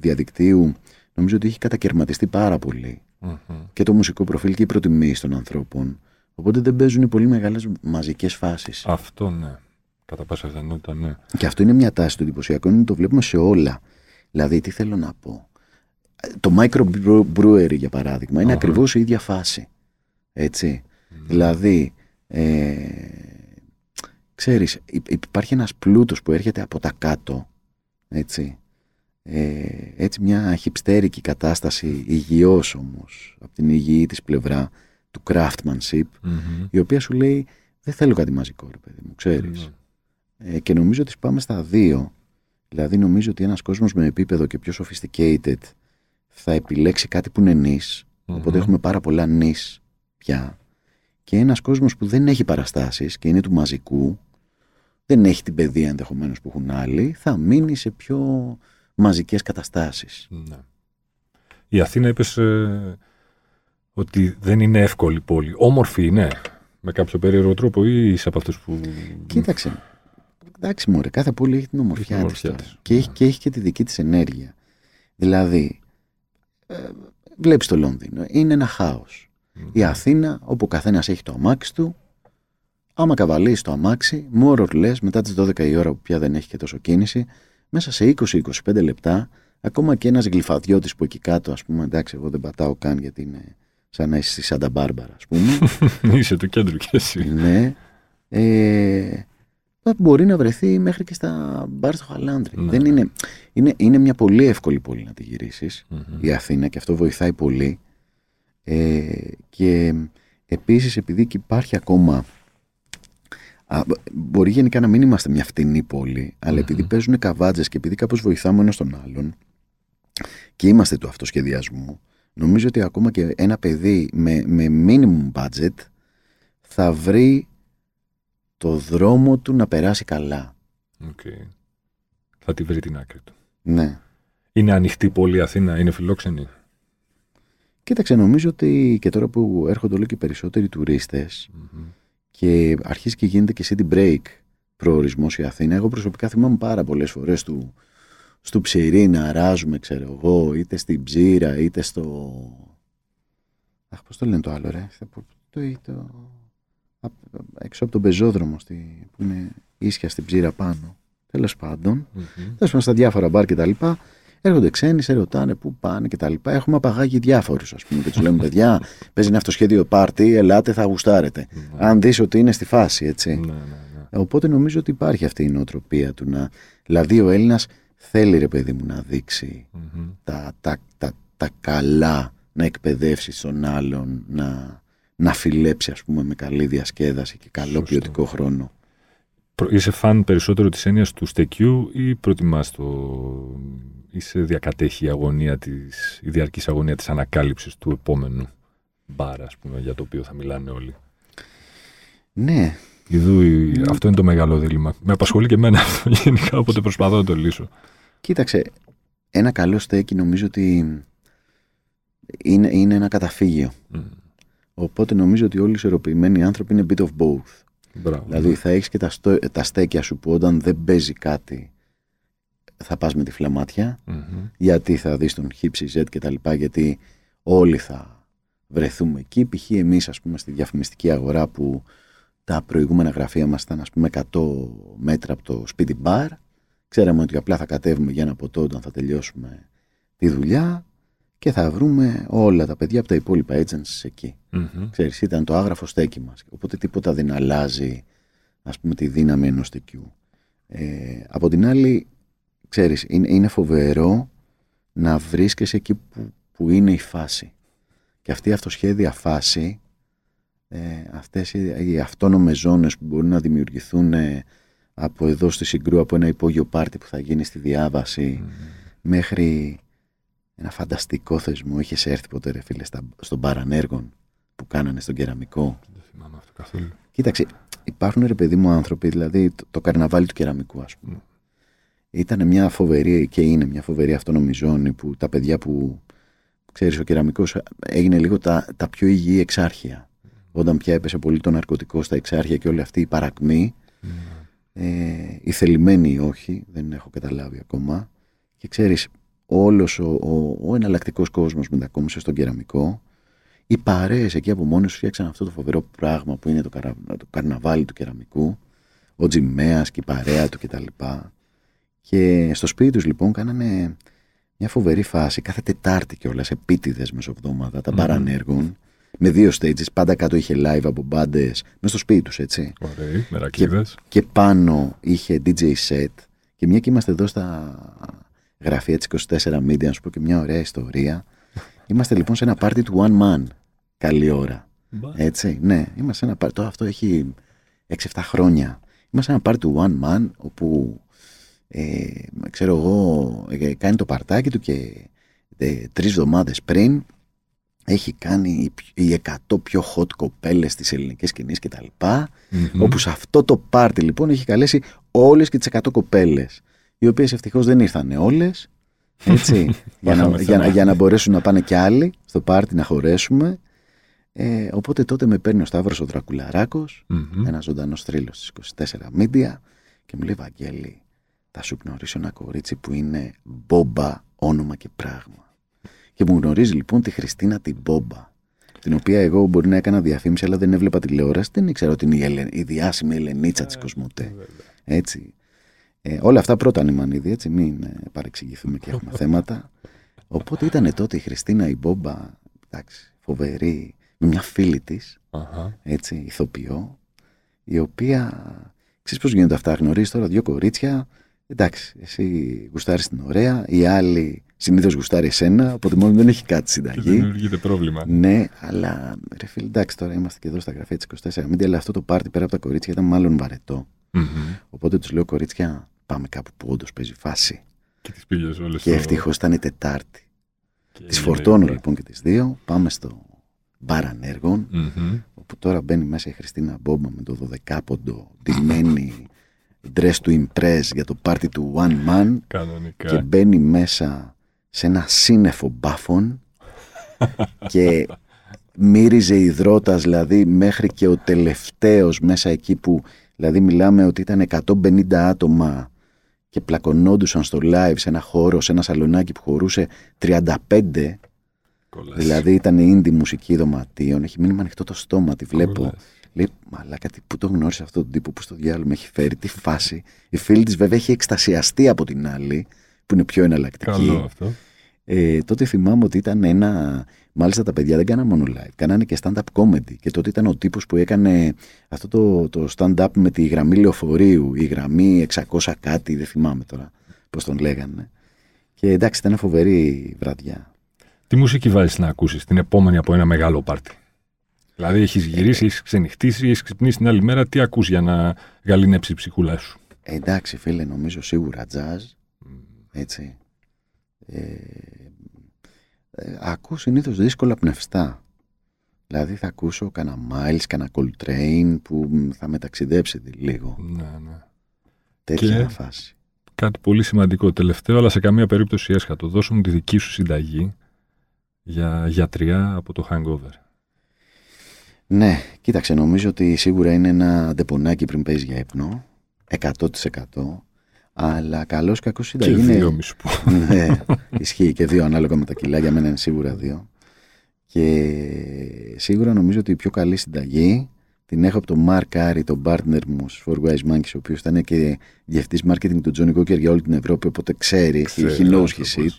διαδικτύου νομίζω ότι έχει κατακαιρματιστεί πάρα πολύ mm-hmm. και το μουσικό προφίλ και η προτιμήση των ανθρώπων. Οπότε δεν παίζουν πολύ μεγάλες μαζικές φάσεις. Αυτό ναι. Κατά πάσα πιθανότητα ναι. Και αυτό είναι μια τάση του εντυπωσιακού, είναι το βλέπουμε σε όλα. Δηλαδή, τι θέλω να πω. Το microbrewery, για παράδειγμα, είναι mm-hmm. ακριβώς η ίδια φάση. Έτσι. Mm-hmm. Δηλαδή, ε, ξέρεις, υπάρχει ένας πλούτος που έρχεται από τα κάτω. Έτσι. Ε, έτσι μια χιπστέρικη κατάσταση υγιώς όμως από την υγιή της πλευρά του craftsmanship mm-hmm. η οποία σου λέει δεν θέλω κάτι μαζικό ρε παιδί μου, ξέρεις mm-hmm. ε, και νομίζω ότι πάμε στα δύο, δηλαδή νομίζω ότι ένας κόσμος με επίπεδο και πιο sophisticated θα επιλέξει κάτι που είναι νης mm-hmm. οπότε έχουμε πάρα πολλά νης πια, και ένας κόσμος που δεν έχει παραστάσεις και είναι του μαζικού, δεν έχει την παιδεία ενδεχομένως που έχουν άλλοι, θα μείνει σε πιο μαζικές καταστάσεις. Ναι. Η Αθήνα είπες ε, ότι δεν είναι εύκολη πόλη. Όμορφη είναι, με κάποιο περίεργο τρόπο, ή είσαι από αυτούς που... Κοίταξε, Εντάξει, μωρέ, κάθε πόλη έχει την ομορφιά της και έχει, και έχει και τη δική της ενέργεια. Δηλαδή, ε, βλέπεις το Λονδίνο, είναι ένα χάος. Mm. Η Αθήνα, όπου ο καθένας έχει το αμάξι του, άμα καβαλείς το αμάξι, more or less, μετά τις δώδεκα η ώρα που πια δεν έχει και τόσο κίνηση, μέσα σε είκοσι με είκοσι πέντε λεπτά, ακόμα και ένας γλυφαδιώτης που εκεί κάτω, ας πούμε, εντάξει, εγώ δεν πατάω καν γιατί είναι σαν να είσαι στη Σάντα Μπάρμπαρα, ας πούμε. Είσαι του κέντρου κι εσύ. Ναι. Ε, μπορεί να βρεθεί μέχρι και στα μπαρ στο Χαλάνδρι. Ναι. Δεν είναι, είναι, είναι μια πολύ εύκολη πόλη να τη γυρίσεις, mm-hmm. η Αθήνα, και αυτό βοηθάει πολύ. Ε, και επίσης, επειδή και υπάρχει ακόμα. Α, μπορεί γενικά να μην είμαστε μια φτηνή πόλη, αλλά mm-hmm. επειδή παίζουν καβάτζες και επειδή κάπως βοηθάμε ένας τον άλλον και είμαστε του αυτοσχεδιασμού, νομίζω ότι ακόμα και ένα παιδί με, με minimum budget θα βρει το δρόμο του να περάσει καλά. Okay. Θα τη βρει την άκρη του. Ναι. Είναι ανοιχτή πόλη η Αθήνα, είναι φιλόξενη? Κοίταξε, νομίζω ότι και τώρα που έρχονται όλο και περισσότεροι τουρίστες mm-hmm. και αρχίζει και γίνεται και city break προορισμός η Αθήνα. Εγώ προσωπικά θυμάμαι πάρα πολλές φορές του, στο Ψηρή να αράζουμε, ξέρω εγώ, είτε στην Ψήρα, είτε στο... Αχ, πώς το λένε το άλλο, ρε. Το, το... Έξω από τον πεζόδρομο, στη... που είναι ίσια στην Ψήρα πάνω. Τέλος πάντων. Mm-hmm. Τέλος πάντων, στα διάφορα μπαρ και τα λοιπά. Έρχονται ξένοι, σε ρωτάνε πού πάνε και τα λοιπά. Έχουμε απαγάγει διάφορους, ας πούμε, και τους λέμε: παιδιά, παίζει ένα αυτοσχέδιο πάρτι, ελάτε, θα γουστάρετε. Ναι. Αν δεις ότι είναι στη φάση, έτσι. Ναι, ναι, ναι. Οπότε νομίζω ότι υπάρχει αυτή η νοοτροπία του να. Δηλαδή, ο Έλληνας θέλει, ρε παιδί μου, να δείξει mm-hmm. τα, τα, τα, τα καλά, να εκπαιδεύσει τον άλλον, να, να φιλέψει, ας πούμε, με καλή διασκέδαση και καλό Σωστό. Ποιοτικό χρόνο. Είσαι φαν περισσότερο της έννοιας του στεκιού ή προτιμάς το. Είσαι διακατέχει η, αγωνία της, η διαρκής αγωνία της ανακάλυψης του επόμενου μπάρα, ας πούμε, για το οποίο θα μιλάνε όλοι? Ναι. Ιδού, ναι. Αυτό είναι το μεγάλο δίλημμα. Με απασχολεί και εμένα αυτό γενικά, οπότε προσπαθώ να το λύσω. Κοίταξε, ένα καλό στέκι νομίζω ότι είναι, είναι ένα καταφύγιο. Mm. Οπότε νομίζω ότι όλοι οι ισορροπημένοι άνθρωποι είναι bit of both. Μπράβο. Δηλαδή θα έχεις και τα, στο, τα στέκια σου που όταν δεν παίζει κάτι θα πας με τη φλαμάτια, mm-hmm. γιατί θα δεις τον Χίψη Ζετ και τα λοιπά, γιατί όλοι θα βρεθούμε εκεί. Π.χ. εμείς, ας πούμε, στη διαφημιστική αγορά που τα προηγούμενα γραφεία μας ήταν, ας πούμε, εκατό μέτρα από το σπίτι μπαρ, ξέραμε ότι απλά θα κατέβουμε για ένα ποτό όταν θα τελειώσουμε τη δουλειά και θα βρούμε όλα τα παιδιά από τα υπόλοιπα agencies εκεί. Mm-hmm. Ξέρεις, ήταν το άγραφο στέκι μας, οπότε τίποτα δεν αλλάζει, ας πούμε, τη δύναμη ενός στεκιού. Ε, από την άλλη, ξέρεις, είναι, είναι φοβερό να βρίσκεσαι εκεί που, που είναι η φάση. Και αυτή η αυτοσχέδια φάση, ε, αυτές οι, οι αυτόνομες ζώνες που μπορούν να δημιουργηθούν ε, από εδώ στη Συγκρού, από ένα υπόγειο πάρτι που θα γίνει στη Διάβαση, mm-hmm. μέχρι ένα φανταστικό θεσμό. Είχες έρθει ποτέ, ρε φίλε, στα, στον Παρανέργων που κάνανε στον Κεραμικό? Δεν θυμάμαι αυτό καθόλου. Κοίταξε, υπάρχουν, ρε παιδί μου, άνθρωποι, δηλαδή το, το καρναβάλι του Κεραμικού, ας πούμε. Mm. Ήταν μια φοβερή, και είναι μια φοβερή αυτόνομη ζώνη που τα παιδιά που, ξέρεις, ο Κεραμικός έγινε λίγο τα, τα πιο υγιή εξάρχεια. Mm. Όταν πια έπεσε πολύ το ναρκωτικό στα εξάρχεια και όλη αυτή η παρακμή, mm. ε, η θελημένη ή όχι, δεν έχω καταλάβει ακόμα. Και ξέρεις, όλος ο, ο, ο εναλλακτικός κόσμος μετακόμισε στον Κεραμικό. Οι παρέες εκεί από μόνοι τους φτιάξαν αυτό το φοβερό πράγμα που είναι το, καρα, το καρναβάλι του Κεραμικού, ο Τζιμαίας και η παρέα του κτλ. Και στο σπίτι τους, λοιπόν, κάνανε μια φοβερή φάση. Κάθε Τετάρτη κιόλας, επίτηδες μεσοβδόματα, τα mm-hmm. παρανέργων. Με δύο stages, πάντα κάτω είχε live από μπάντες, μες στο σπίτι τους, έτσι. Ωραία, μερακίδες. Και, και πάνω είχε ντι τζέι set. Και μια και είμαστε εδώ στα γραφεία της είκοσι τέσσερα Μήντια, να σου πω και μια ωραία ιστορία. Είμαστε λοιπόν σε ένα πάρτι του One Man. Καλή ώρα. Έτσι, ναι. Είμαστε σε ένα πάρτι. Αυτό έχει έξι εφτά χρόνια. Είμαστε σε ένα πάρτι του One Man, όπου. Ε, ξέρω εγώ, κάνει το παρτάκι του και ε, τρεις εβδομάδες πριν έχει κάνει οι εκατό πιο hot κοπέλες της ελληνικής σκηνής κτλ. Mm-hmm. Όπου σε αυτό το πάρτι, λοιπόν, έχει καλέσει όλες και τις εκατό κοπέλες, οι οποίες ευτυχώς δεν ήρθανε όλες, έτσι, για, να, για, για να μπορέσουν να πάνε κι άλλοι στο πάρτι να χωρέσουμε. Ε, οπότε τότε με παίρνει ο Σταύρος ο Δρακουλαράκος, mm-hmm. ένας ζωντανός θρύλος στις είκοσι τέσσερα Μήντια. και μου λέει, Βαγγέλη, θα σου γνωρίσω ένα κορίτσι που είναι Μπόμπα όνομα και πράγμα. Και μου γνωρίζει λοιπόν τη Χριστίνα την Μπόμπα, την οποία εγώ μπορεί να έκανα διαφήμιση, αλλά δεν έβλεπα τηλεόραση, δεν ήξερα ότι είναι η, Ελε... η διάσημη Ελενίτσα της Κοσμοτέ. Έτσι. Ε, όλα αυτά πρώτα ανημανίδη, έτσι, μην ε, παρεξηγηθούμε και έχουμε θέματα. Οπότε ήταν τότε η Χριστίνα η Μπόμπα, εντάξει, φοβερή, με μια φίλη της, uh-huh. έτσι, ηθοποιό, η οποία, ξέρεις πώς γίνονται αυτά, γνωρίζεις τώρα δύο κορίτσια, εντάξει, εσύ γουστάρεις την ωραία, η άλλη συνήθως γουστάρει εσένα, οπότε μόνο δεν έχει κάτι συνταγή. Δεν δημιουργείται πρόβλημα. Ναι, αλλά ρε φίλε, εντάξει, τώρα είμαστε και εδώ στα γραφεία της είκοσι τέσσερα Μήντια, αλλά αυτό το πάρτι πέρα από τα κορίτσια ήταν μάλλον βαρετό. Mm-hmm. Οπότε τους λέω, κορίτσια, πάμε κάπου που όντως παίζει φάση. Και τις πήγες όλες. Και ευτυχώς ήταν η Τετάρτη. Και τις φορτώνω ίδια. Λοιπόν και τις δύο. Πάμε στο μπαρ ανέργων. Mm-hmm. Όπου τώρα μπαίνει μέσα η Χριστίνα Μπόμπα με το δωδεκάποντο, ντυμένη dress to impress για το πάρτι του One Man. Κανονικά. Και μπαίνει μέσα σε ένα σύννεφο μπάφων και μύριζε υδρότας, δηλαδή μέχρι και ο τελευταίος μέσα εκεί που. Δηλαδή μιλάμε ότι ήταν εκατόν πενήντα άτομα και πλακωνόντουσαν στο live σε ένα χώρο, σε ένα σαλονάκι που χωρούσε τριάντα πέντε. Κολλάς. Δηλαδή ήταν η indie μουσική δωματίων. Έχει μείνει με ανοιχτό το στόμα, τη βλέπω. Κολλάς. Λέει, μαλάκα, πού το γνώρισε αυτόν τον τύπο, που στο διάλογο με έχει φέρει, τι φάση. Η φίλη της βέβαια έχει εκστασιαστεί από την άλλη, που είναι πιο εναλλακτική. Καλό αυτό. Ε, τότε θυμάμαι ότι ήταν ένα. Μάλιστα τα παιδιά δεν κάνανε μόνο live, κάνανε και stand-up comedy. Και τότε ήταν ο τύπος που έκανε αυτό το, το stand-up με τη γραμμή λεωφορείου, η γραμμή εξακόσια κάτι, δεν θυμάμαι τώρα πώς τον λέγανε. Και εντάξει, ήταν φοβερή βραδιά. Τι μουσική βάζεις να ακούσεις την επόμενη από ένα μεγάλο πάρτι? Δηλαδή έχεις γυρίσει, έχεις ξενυχτήσει, έχεις ξυπνήσει την άλλη μέρα, τι ακούς για να γαλινέψει η ψυχούλα σου? Ε, εντάξει φίλε, νομίζω σίγουρα jazz, έτσι. Ε, Ακούω συνήθως δύσκολα πνευστά. Δηλαδή θα ακούσω κάνα Miles, κάνα Coltrane που θα με ταξιδέψει λίγο. Ναι, ναι. Τέτοια και φάση. Κάτι πολύ σημαντικό τελευταίο, αλλά σε καμία περίπτωση έσχατο. Δώσου μου τη δική σου συνταγή για γιατριά από το hangover. Ναι, κοίταξε, νομίζω ότι σίγουρα είναι ένα ντεπονάκι πριν παίζει για ύπνο. εκατό τοις εκατό. Αλλά καλώς κακώς συνταγή είναι. Και δύο μη σου πω. Ναι, ισχύει και δύο ανάλογα με τα κιλά, για μένα είναι σίγουρα δύο. Και σίγουρα νομίζω ότι η πιο καλή συνταγή την έχω από τον Mark Ari, τον partner μου στους φορ Wise Monkeys, ο οποίος ήταν και διευθυντής marketing του Johnny Cooker για όλη την Ευρώπη, οπότε ξέρει, he knows his shit.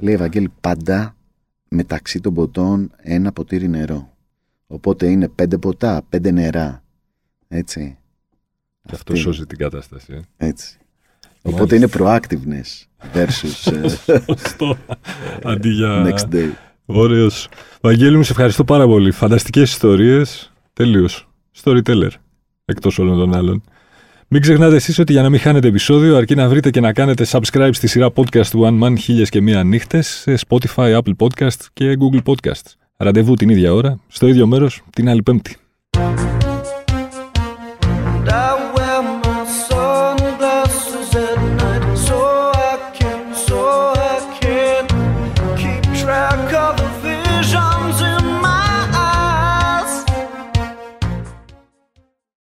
Λέει, Βαγγέλη, πάντα μεταξύ των ποτών ένα ποτήρι νερό. Οπότε είναι πέντε ποτά, πέντε νερά. Έτσι. Και αυτό σώζει την κατάσταση. Ε. Έτσι. Οπότε είναι proactiveness versus. Σωστό. Αντί για. Next day. Ωραίος. Βαγγέλη μου, σε ευχαριστώ πάρα πολύ. Φανταστικές ιστορίες. Τελείως. Storyteller. Εκτός όλων των άλλων. Μην ξεχνάτε εσείς ότι για να μην χάνετε επεισόδιο, αρκεί να βρείτε και να κάνετε subscribe στη σειρά podcast του One Man Χίλιες και Μία Νύχτες σε Spotify, Apple Podcast και Google Podcast. Ραντεβού την ίδια ώρα, στο ίδιο μέρος, την άλλη Πέμπτη.